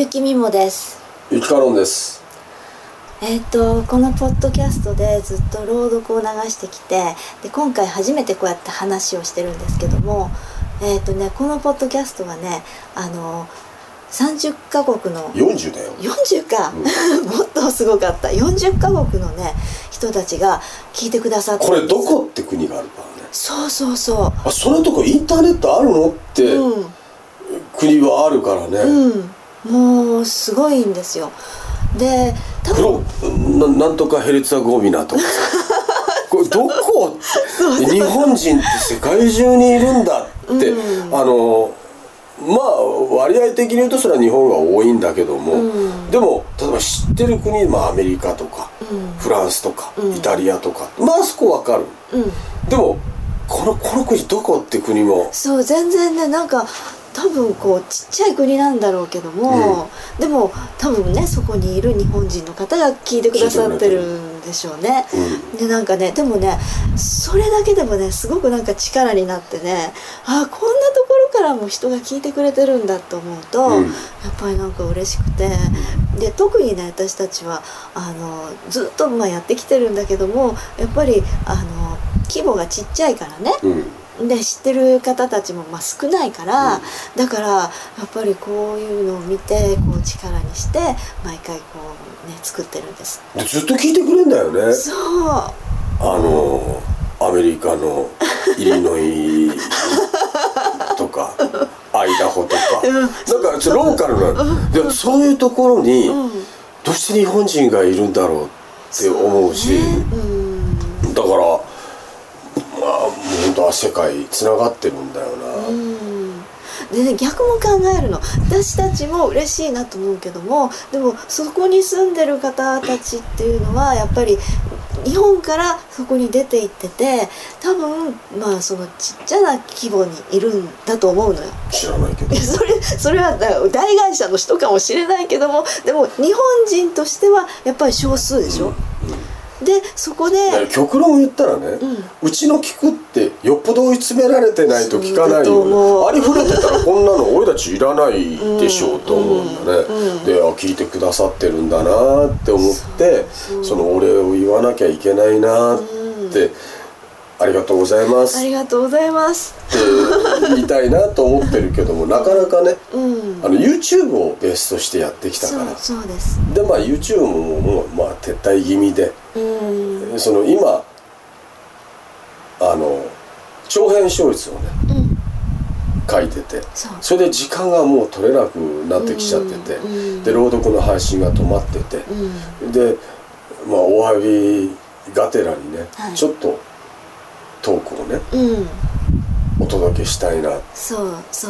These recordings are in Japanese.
ゆきみもです。ゆきかろんです。このポッドキャストでずっと朗読を流してきて、で今回初めてこうやって話をしてるんですけども、このポッドキャストはね、30カ国の40だよ。40か、うん、もっとすごかった。40カ国のね人たちが聞いてくださって。これどこって国があるからね。そうそうそう。あ、そのとこインターネットあるのって、うん、国はあるからね。うん、もうすごいんですよ。で、多分 なんとかヘルツァゴミナとかこれどこって日本人って世界中にいるんだって、うん、まあ割合的に言うとそれは日本が多いんだけども、うん、でも例えば知ってる国、まあ、アメリカとか、うん、フランスとか、うん、イタリアとかまあそこわかる、うん、でもこの国どこって国もそう全然ねなんか多分こうちっちゃい国なんだろうけども、うん、でも多分ねそこにいる日本人の方が聞いてくださってるんでしょうね、うん、でなんかねでもねそれだけでもねすごくなんか力になってねあこんなところからも人が聞いてくれてるんだと思うと、うん、やっぱりなんか嬉しくてで特にね私たちはずっとまあやってきてるんだけどもやっぱり規模がちっちゃいからね、うんで知ってる方たちもまあ少ないから、うん、だからやっぱりこういうのを見てこう力にして毎回こうね作ってるんです。でずっと聞いてくれんだよね。そう。アメリカのイリノイとかアイダホとか、うん、なんかローカルな、うん、でもそういうところに、うん、どうして日本人がいるんだろうって思うし、う、ね、だから。世界つながってるんだよな、うんでね、逆も考えるの私たちも嬉しいなと思うけどもでもそこに住んでる方たちっていうのはやっぱり日本からそこに出て行ってて多分まあそのちっちゃな規模にいるんだと思うのよ知らないけどそれは大会社の人かもしれないけどもでも日本人としてはやっぱり少数でしょ、うんうんでそこで極論を言ったらね、うん、うちの菊ってよっぽど追い詰められてないと聞かないよねありふれてたらこんなの俺たちいらないでしょうと思うんだね、うんうん、で聞いてくださってるんだなって思ってそのお礼を言わなきゃいけないなって、うん、ありがとうございますありがとうございますって言いたいなと思ってるけどもなかなかね、うん、YouTube をベースとしてやってきたからそうですで、まあ、YouTube もまあ撤退気味でうんその今長編小説をね、うん、書いてて それで時間がもう取れなくなってきちゃってて、うん、で朗読の配信が止まってて、うん、で、まあ、お詫びがてらにね、はい、ちょっとトークをね、うん、お届けしたいなそうです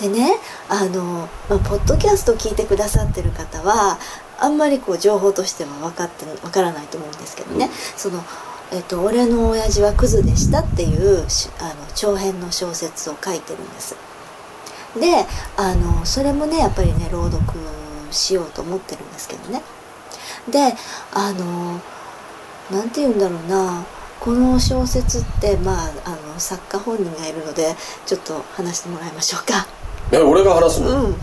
でねまあ、ポッドキャスト聞いてくださってる方はあんまりこう情報としては分からないと思うんですけどね、うんその俺の親父はクズでしたっていう長編の小説を書いてるんですでそれもねやっぱりね朗読しようと思ってるんですけどねでなんて言うんだろうなこの小説って、まあ、作家本人がいるのでちょっと話してもらいましょうか俺が話すの、うん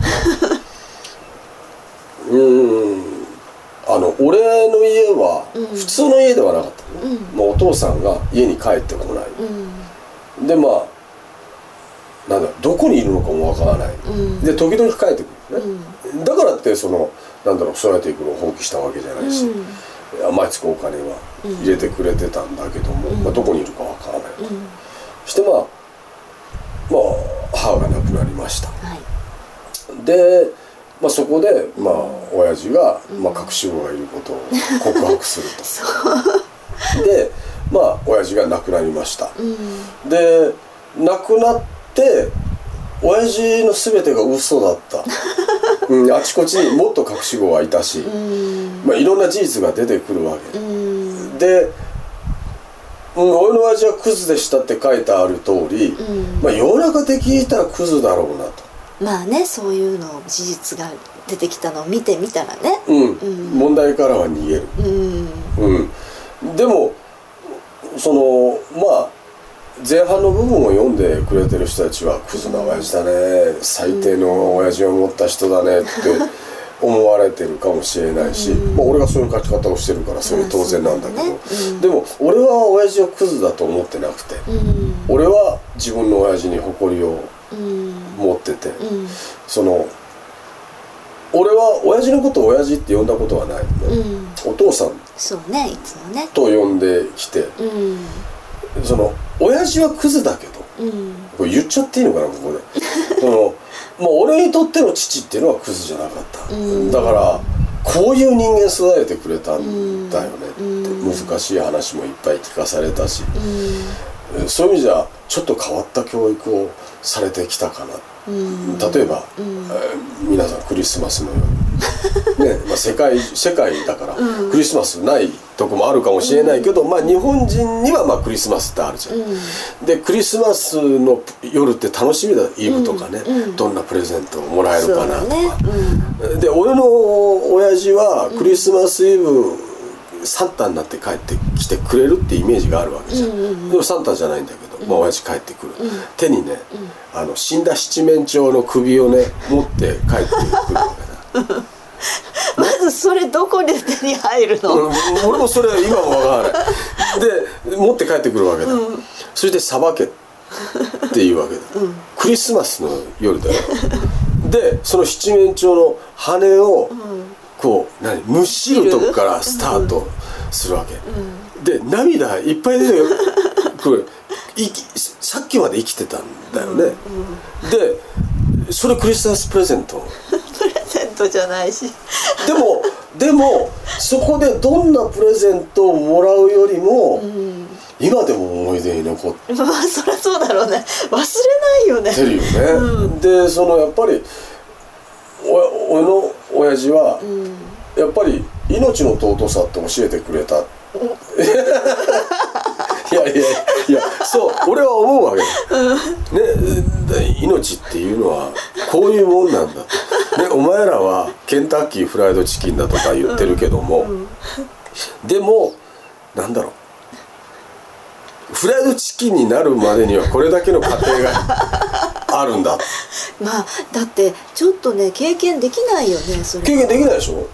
俺の家は普通の家ではなかった、ねうんまあ、お父さんが家に帰ってこない、うん、でまあなんだどこにいるのかもわからない、うん、で時々帰ってくる、ねうん、だからってなんだろう育てていくのを放棄したわけじゃないし、うん、毎月お金は入れてくれてたんだけども、うんまあ、どこにいるかわからないと、うん、そしてまあ母が亡くなりました、はい、でまあ、そこで、まあ、親父が、まあ、隠し子がいることを告白するとで、まあ、親父が亡くなりました、うん、で、亡くなって親父の全てが嘘だった、うん、あちこちにもっと隠し子はいたし、うんまあ、いろんな事実が出てくるわけ、うん、で、うん、俺の親父はクズでしたって書いてある通り、うんまあ、世の中で聞いたらクズだろうなとまあね、そういうの事実が出てきたのを見てみたらね、うんうん、問題からは逃げる、うんうん、でもまあ前半の部分を読んでくれてる人たちはクズな親父だね、最低の親父を持った人だねって思われてるかもしれないし、まあ、俺がそういう書き方をしてるからそれ当然なんだけど、でも俺は親父をクズだと思ってなくて、俺は自分の親父に誇りを持ってて、その俺は親父のことを親父って呼んだことはないんで、お父さんそうね、いつもねと呼んできて、その親父はクズだけど、これ言っちゃっていいのかなここでそのまあ、俺にとっての父っていうのはクズじゃなかった、だからこういう人間育ててくれたんだよねって、難しい話もいっぱい聞かされたし、そういう意味じゃちょっと変わった教育をされてきたかな、例えば、皆さんクリスマスのように、ねまあ、世界だからクリスマスないとこもあるかもしれないけど、まあ、日本人にはまあクリスマスってあるじゃん、でクリスマスの夜って楽しみだ、イブとかね、どんなプレゼントをもらえるかなとか、で俺の親父はクリスマスイブサンタになって帰ってきてくれるってイメージがあるわけじゃん、でもサンタじゃないんだけど、まあ、親父帰ってくる、手にね、死んだ七面鳥の首をね持って帰ってくるわけだまずそれどこで手に入るの俺もそれ今は分からないで持って帰ってくるわけだ、そしてさばけっていうわけだ、クリスマスの夜だよでその七面鳥の羽を、こうむしるとこからスタートするわけ、で涙いっぱい出てくるさっきまで生きてたんだよね、でそれクリスマスプレゼントじゃないしでもそこでどんなプレゼントをもらうよりも、今でも思い出に残って、まあ、そりゃそうだろうね、忘れないよねてるよね、でそのやっぱり俺の親父は、やっぱり命の尊さって教えてくれた、いやそう俺は思うわけ、ね、命っていうのはこういうもんなんだ、ね、お前らはケンタッキーフライドチキンだとか言ってるけども、でもなんだろう、フライドチキンになるまでにはこれだけの過程があるんだまあだってちょっとね経験できないよね、それ経験できないでしょ、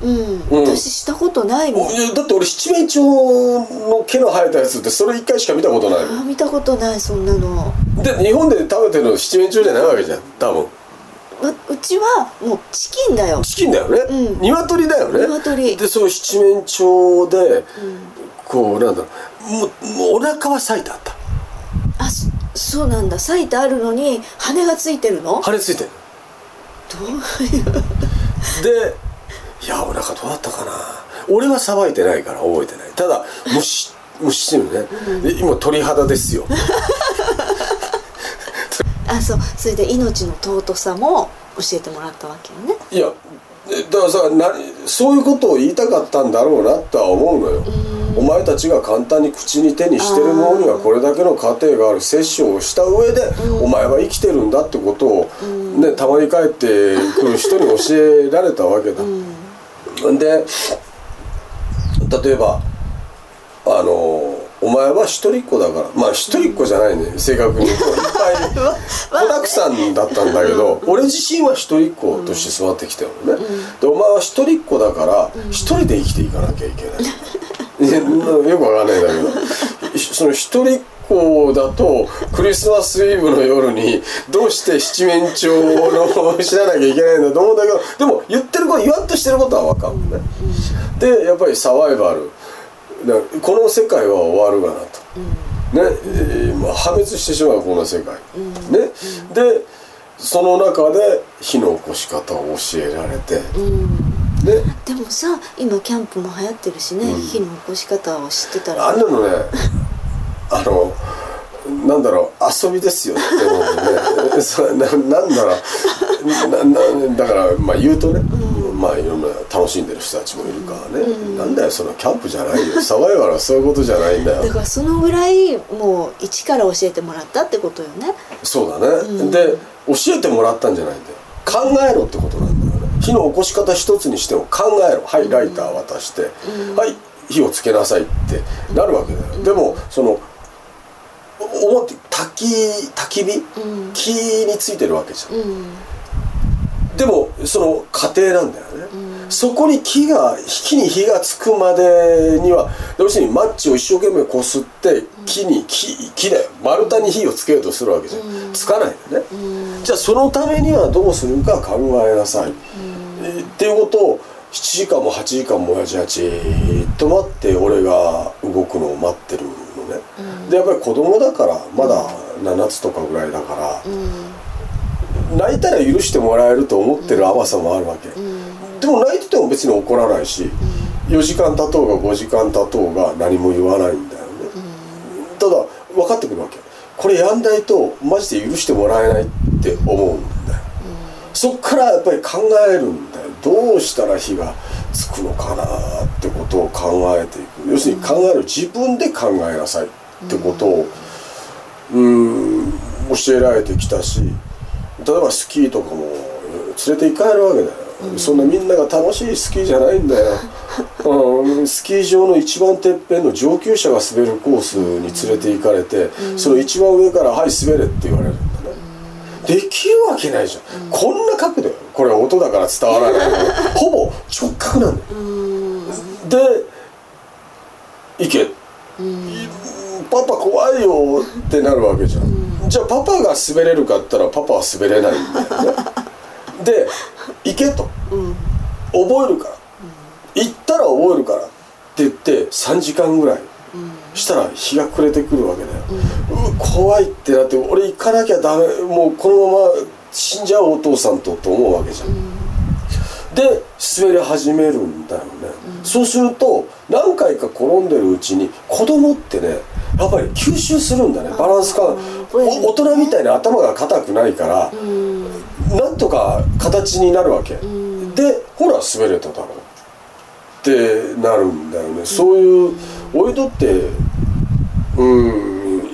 私したことないもん、だって俺七面鳥の毛の生えたやつってそれ一回しか見たことないもん、見たことないそんなので、日本で食べてるの七面鳥じゃないわけじゃん多分、うちはもうチキンだよ、チキンだよね、鶏だよね、鶏でその七面鳥で、こうなんだろう、もうお腹は裂いてあった、あそうなんだ、裂いてあるのに羽がついてるの、羽ついてる、どういうで、いやお腹どうだったかな、俺はさばいてないから覚えてない、ただ虫してるね、で今鳥肌ですよあそう、それで命の尊さも教えてもらったわけよね、いやだからさ、そういうことを言いたかったんだろうなとは思うのよ、お前たちが簡単に口に手にしてるものにはこれだけの過程がある、摂取をした上で、お前は生きてるんだってことを、ね、たまに帰ってくる人に教えられたわけだ、で例えばお前は一人っ子だから、まあ一人っ子じゃないね、正確にいっぱい子だくさんだったんだけど、俺自身は一人っ子として育ってきたよね、でお前は一人っ子だから一人で生きていかなきゃいけないよくわかんないんだけど、その一人っ子だとクリスマスイブの夜にどうして七面鳥の知らなきゃいけないんだと思うんだけど、でも言ってること言わんとしてることはわかるね、でやっぱりサバイバルこの世界は終わるがなと、ね、破滅してしまうこの世界、ね、でその中で火の起こし方を教えられて、ね、でもさ今キャンプも流行ってるしね、火の起こし方を知ってたらあんなのねなんだろう遊びですよねだからまあ言うとね、まあいろんな楽しんでる人たちもいるからね、なんだよそのキャンプじゃないよ、サバイバルはそういうことじゃないんだよだからそのぐらいもう一から教えてもらったってことよね、そうだね、で教えてもらったんじゃないんだよ、考えろってことなんだよね、火の起こし方一つにしても考えろ、はいライター渡して、はい火をつけなさいってなるわけだよ、でもその表焚き火、うん、木についてるわけじゃん、うん、でもその過程なんだよね、うん、そこに木に火がつくまでには要するにマッチを一生懸命こすって木だよ丸太に火をつけようとするわけじゃん、うん、つかないんだよね、うん、じゃあそのためにはどうするか考えなさい、うん、っていうことを7時間も8時間もやじやじっと待って俺が動くのを待ってるのね、うん、でやっぱり子供だからまだ7つとかぐらいだから、うん、泣いたら許してもらえると思ってる甘さもあるわけ、うん、でも泣いてても別に怒らないし、うん、4時間経とうが5時間経とうが何も言わないんだよね、うん、ただ分かってくるわけ、これやんないとマジで許してもらえないって思うんだよ、うん、そっからやっぱり考えるんだよ、どうしたら火がつくのかなってことを考えていく、要するに考える、自分で考えなさいってことを教えられてきたし、例えばスキーとかも連れて行かれるわけだよ、うん、そんなみんなが楽しいスキーじゃないんだよ、うん、スキー場の一番てっぺんの上級者が滑るコースに連れて行かれて、うん、その一番上からはい滑れって言われるんだね、できるわけないじゃん、うん、こんな角度よ、これ音だから伝わらないけどほぼ直角なんだよ、で行け、パパ怖いよってなるわけじゃん、じゃあパパが滑れるかったらパパは滑れないんだよねで行けと、覚えるから、行ったら覚えるからって言って3時間ぐらいしたら日が暮れてくるわけだよ、怖いってなって、俺行かなきゃダメ、もうこのまま死んじゃうお父さんと思うわけじゃん、で滑り始めるんだよね、そうすると何回か転んでるうちに子供ってねやっぱり吸収するんだね、バランス感、大人みたいに頭が固くないから、なんとか形になるわけ、でほら滑れただろうってなるんだよね、そういうおいどって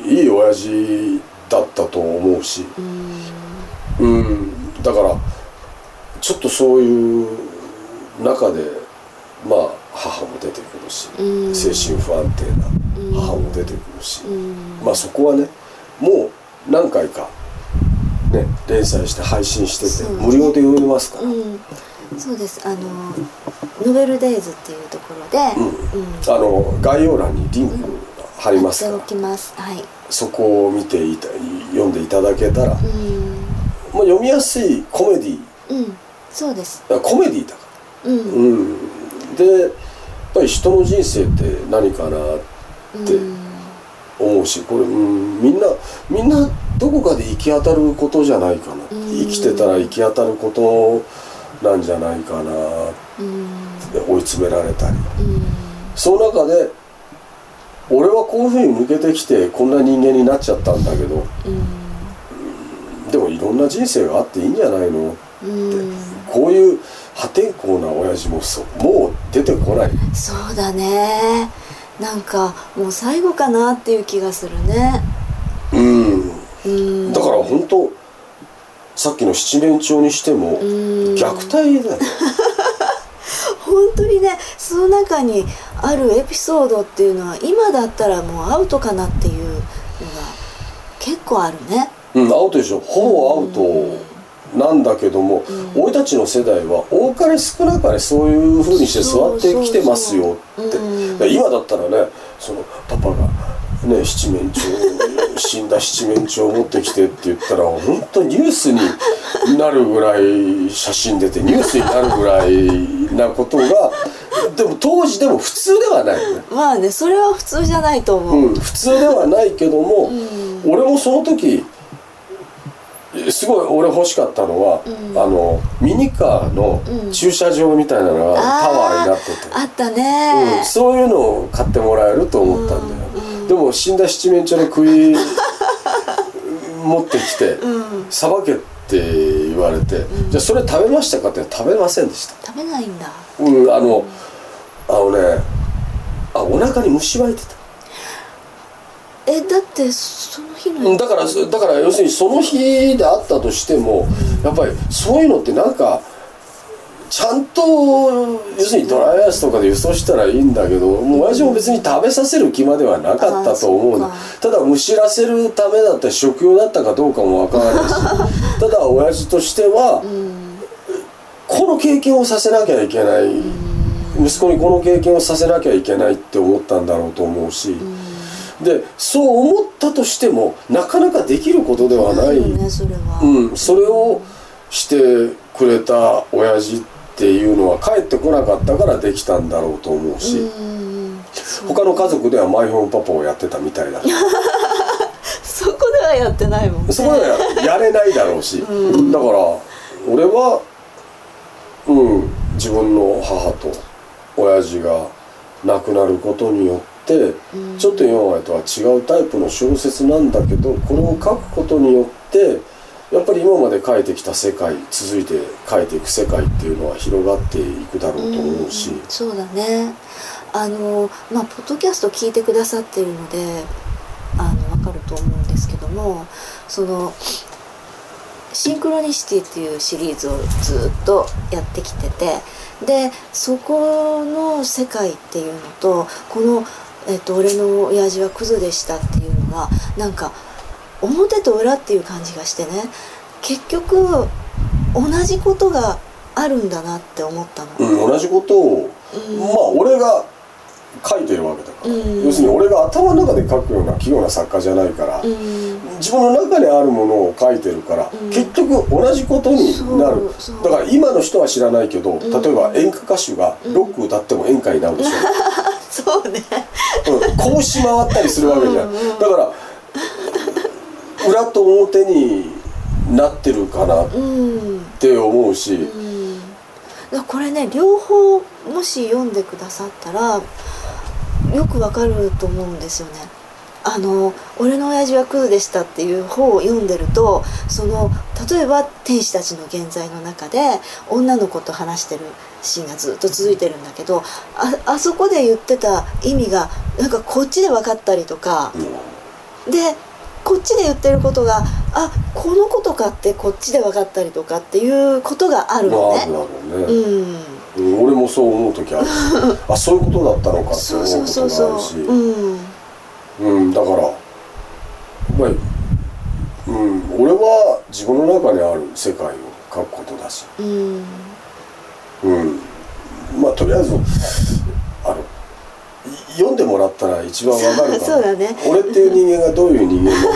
いい親父だったと思うし、だからちょっとそういう中でまあ母も出てくるし、精神不安定な母も出てくるし、まあそこはねもう何回かね連載して配信してて、無料で読めますから、そうです、ノベルデイズっていうところで、概要欄にリンク貼りますから、貼っておきます、はい、そこを見て読んでいただけたら、まあ、読みやすいコメディー、そうです、コメディーだから、でやっぱり人の人生って何かなって思うし、これ、みんなどこかで行き当たることじゃないかな、生きてたら行き当たることなんじゃないかなって追い詰められたり、その中で俺はこういうふうに抜けてきてこんな人間になっちゃったんだけど、でもいろんな人生があっていいんじゃないのって、こういう破天荒な親父ももう出てこない。そうだね、なんかもう最後かなっていう気がするね、だから本当さっきの七面鳥にしても虐待だよ本当にね、その中にあるエピソードっていうのは今だったらもうアウトかなっていうのが結構あるね。アウトでしょ、ほぼアウトなんだけども、俺たちの世代は多かれ少なかれそういう風にして座ってきてますよって。今だったらね、そのパパがね七面鳥死んだ七面鳥を持ってきてって言ったら本当ニュースになるぐらい、写真出てニュースになるぐらいなことが、でも当時でも普通ではないよね。まあね、それは普通じゃないと思う、普通ではないけども、俺もその時すごい俺欲しかったのは、ミニカーの駐車場みたいなのがタワーになってて、あったね、そういうのを買ってもらえると思ったんだよ、でも死んだ七面鳥の首持ってきてさば、けって言われて、じゃあそれ食べましたかって、食べませんでした。食べないんだ。お腹に虫湧いてた。だってその日のだから要するにその日であったとしても、やっぱりそういうのってなんかちゃんと要するにドライアイスとかで輸送したらいいんだけど、もう親父も別に食べさせる気まではなかったと思うの。ただむしらせるためだったり食用だったかどうかもわからないし、ただ親父としてはこの経験をさせなきゃいけない、息子にこの経験をさせなきゃいけないって思ったんだろうと思うし、でそう思ったとしてもなかなかできることではない、それをしてくれた親父っていうのは帰ってこなかったからできたんだろうと思うし、他の家族ではマイホームパパをやってたみたいだそこではやってないもんね。そこでは やれないだろうし、だから俺は、自分の母と親父が亡くなることによってちょっと今までとは違うタイプの小説なんだけど、これを書くことによってやっぱり今まで書いてきた世界、続いて書いていく世界っていうのは広がっていくだろうと思うし、そうだね。ポッドキャスト聞いてくださってるので分かると思うんですけども、そのシンクロニシティっていうシリーズをずっとやってきてて、でそこの世界っていうのとこの、俺の親父はクズでしたっていうのがなんか表と裏っていう感じがしてね、結局同じことがあるんだなって思ったの、同じことを、まあ俺が書いてるわけだから、要するに俺が頭の中で書くような器用な作家じゃないから、自分の中にあるものを書いてるから、結局同じことになる。だから今の人は知らないけど、例えば演歌歌手がロック歌っても演歌になるでしょ、そうねこうし回ったりするわけじゃん、だから裏と表になってるかなって思うし、これね両方もし読んでくださったらよくわかると思うんですよね。俺の親父はクズでしたっていう方を読んでると、その例えば天使たちの現在の中で女の子と話してるシーンがずっと続いてるんだけど、 あそこで言ってた意味がなんかこっちで分かったりとか、でこっちで言ってることがこのことかってこっちで分かったりとかっていうことがあるのね、俺もそう思う時あるそういうことだったのかって思うこともあるし、だから俺は自分の中にある世界を書くことだし、とりあえず読んでもらったら一番わかるから、俺っていう人間がどういう人間なの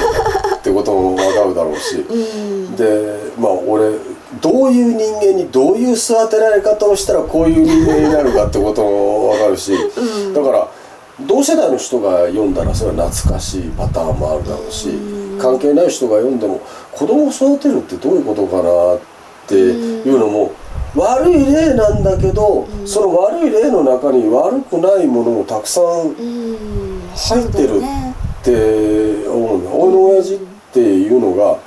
かってこともわかるだろうし、で、俺どういう人間にどういう育てられ方をしたらこういう人間になるかってこともわかるし、だから同世代の人が読んだらそれは懐かしいパターンもあるだろうし、関係ない人が読んでも子供を育てるってどういうことかなっていうのも、悪い例なんだけど、その悪い例の中に悪くないものもたくさん入ってるって思うんだ。俺の親父っていうのが、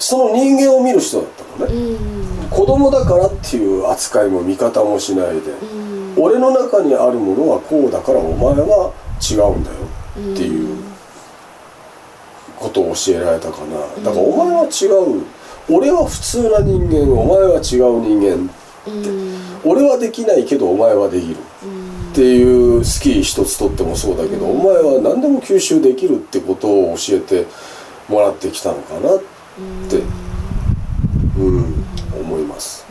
その人間を見る人だったのね、子供だからっていう扱いも見方もしないで、俺の中にあるものはこうだからお前は違うんだよっていうことを教えられたかな。だからお前は違う、俺は普通な人間、お前は違う人間って、俺はできないけどお前はできるっていうスキー一つとってもそうだけど、お前は何でも吸収できるってことを教えてもらってきたのかなって、思います。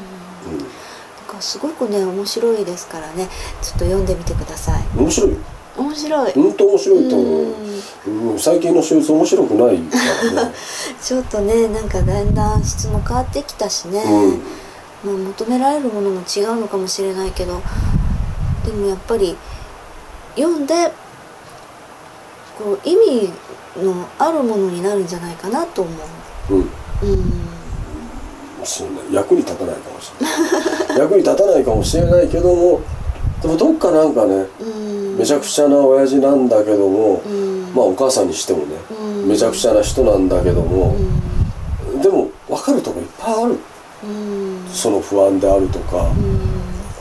なんかすごくね面白いですからね、ちょっと読んでみてください。面白い。本当面白いと思う。最近の小説面白くないからねちょっとねなんかだんだん質も変わってきたしね、求められるものも違うのかもしれないけど、でもやっぱり読んでこう意味のあるものになるんじゃないかなと思う。そんな役に立たないかもしれない役に立たないかもしれないけども、でもどっかなんかね、めちゃくちゃな親父なんだけども、お母さんにしてもね、めちゃくちゃな人なんだけども、でも分かるとこいっぱいある、その不安であるとか、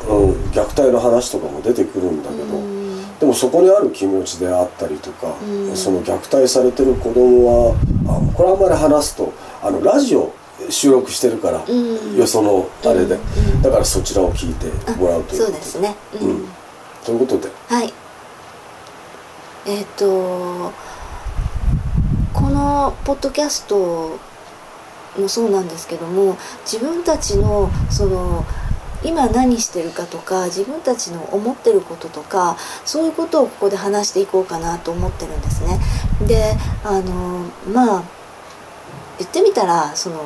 虐待の話とかも出てくるんだけど、でもそこにある気持ちであったりとか、その虐待されてる子供はこれあんまり話すとラジオ収録してるから、うん、よそのあれで、うん、だからそちらを聞いてもらうということで、そうですね、うんうん、ということで、はい、このポッドキャストもそうなんですけども、自分たちのその今何してるかとか、自分たちの思ってることとか、そういうことをここで話していこうかなと思ってるんですね。で、まあ言ってみたら、その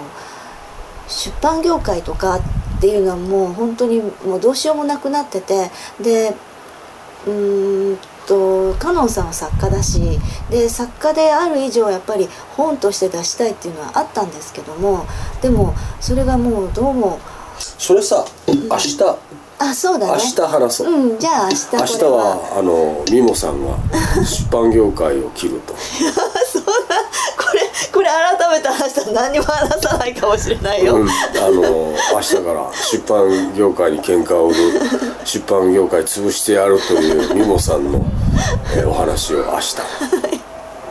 出版業界とかっていうのはもう本当にもうどうしようもなくなってて、でカノンさんは作家だし、で作家である以上やっぱり本として出したいっていうのはあったんですけども、でもそれがもうどうもそれさ、明日、あ、そうだね、明日話そう、うん、じゃあ明日これは、明日はミモさんが出版業界を切るとそんな、これ改めて話したら何も話さないかもしれないよ、うん、明日から出版業界に喧嘩を売る出版業界潰してやるというミモさんのお話を明日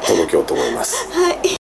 届けようと思います。はい。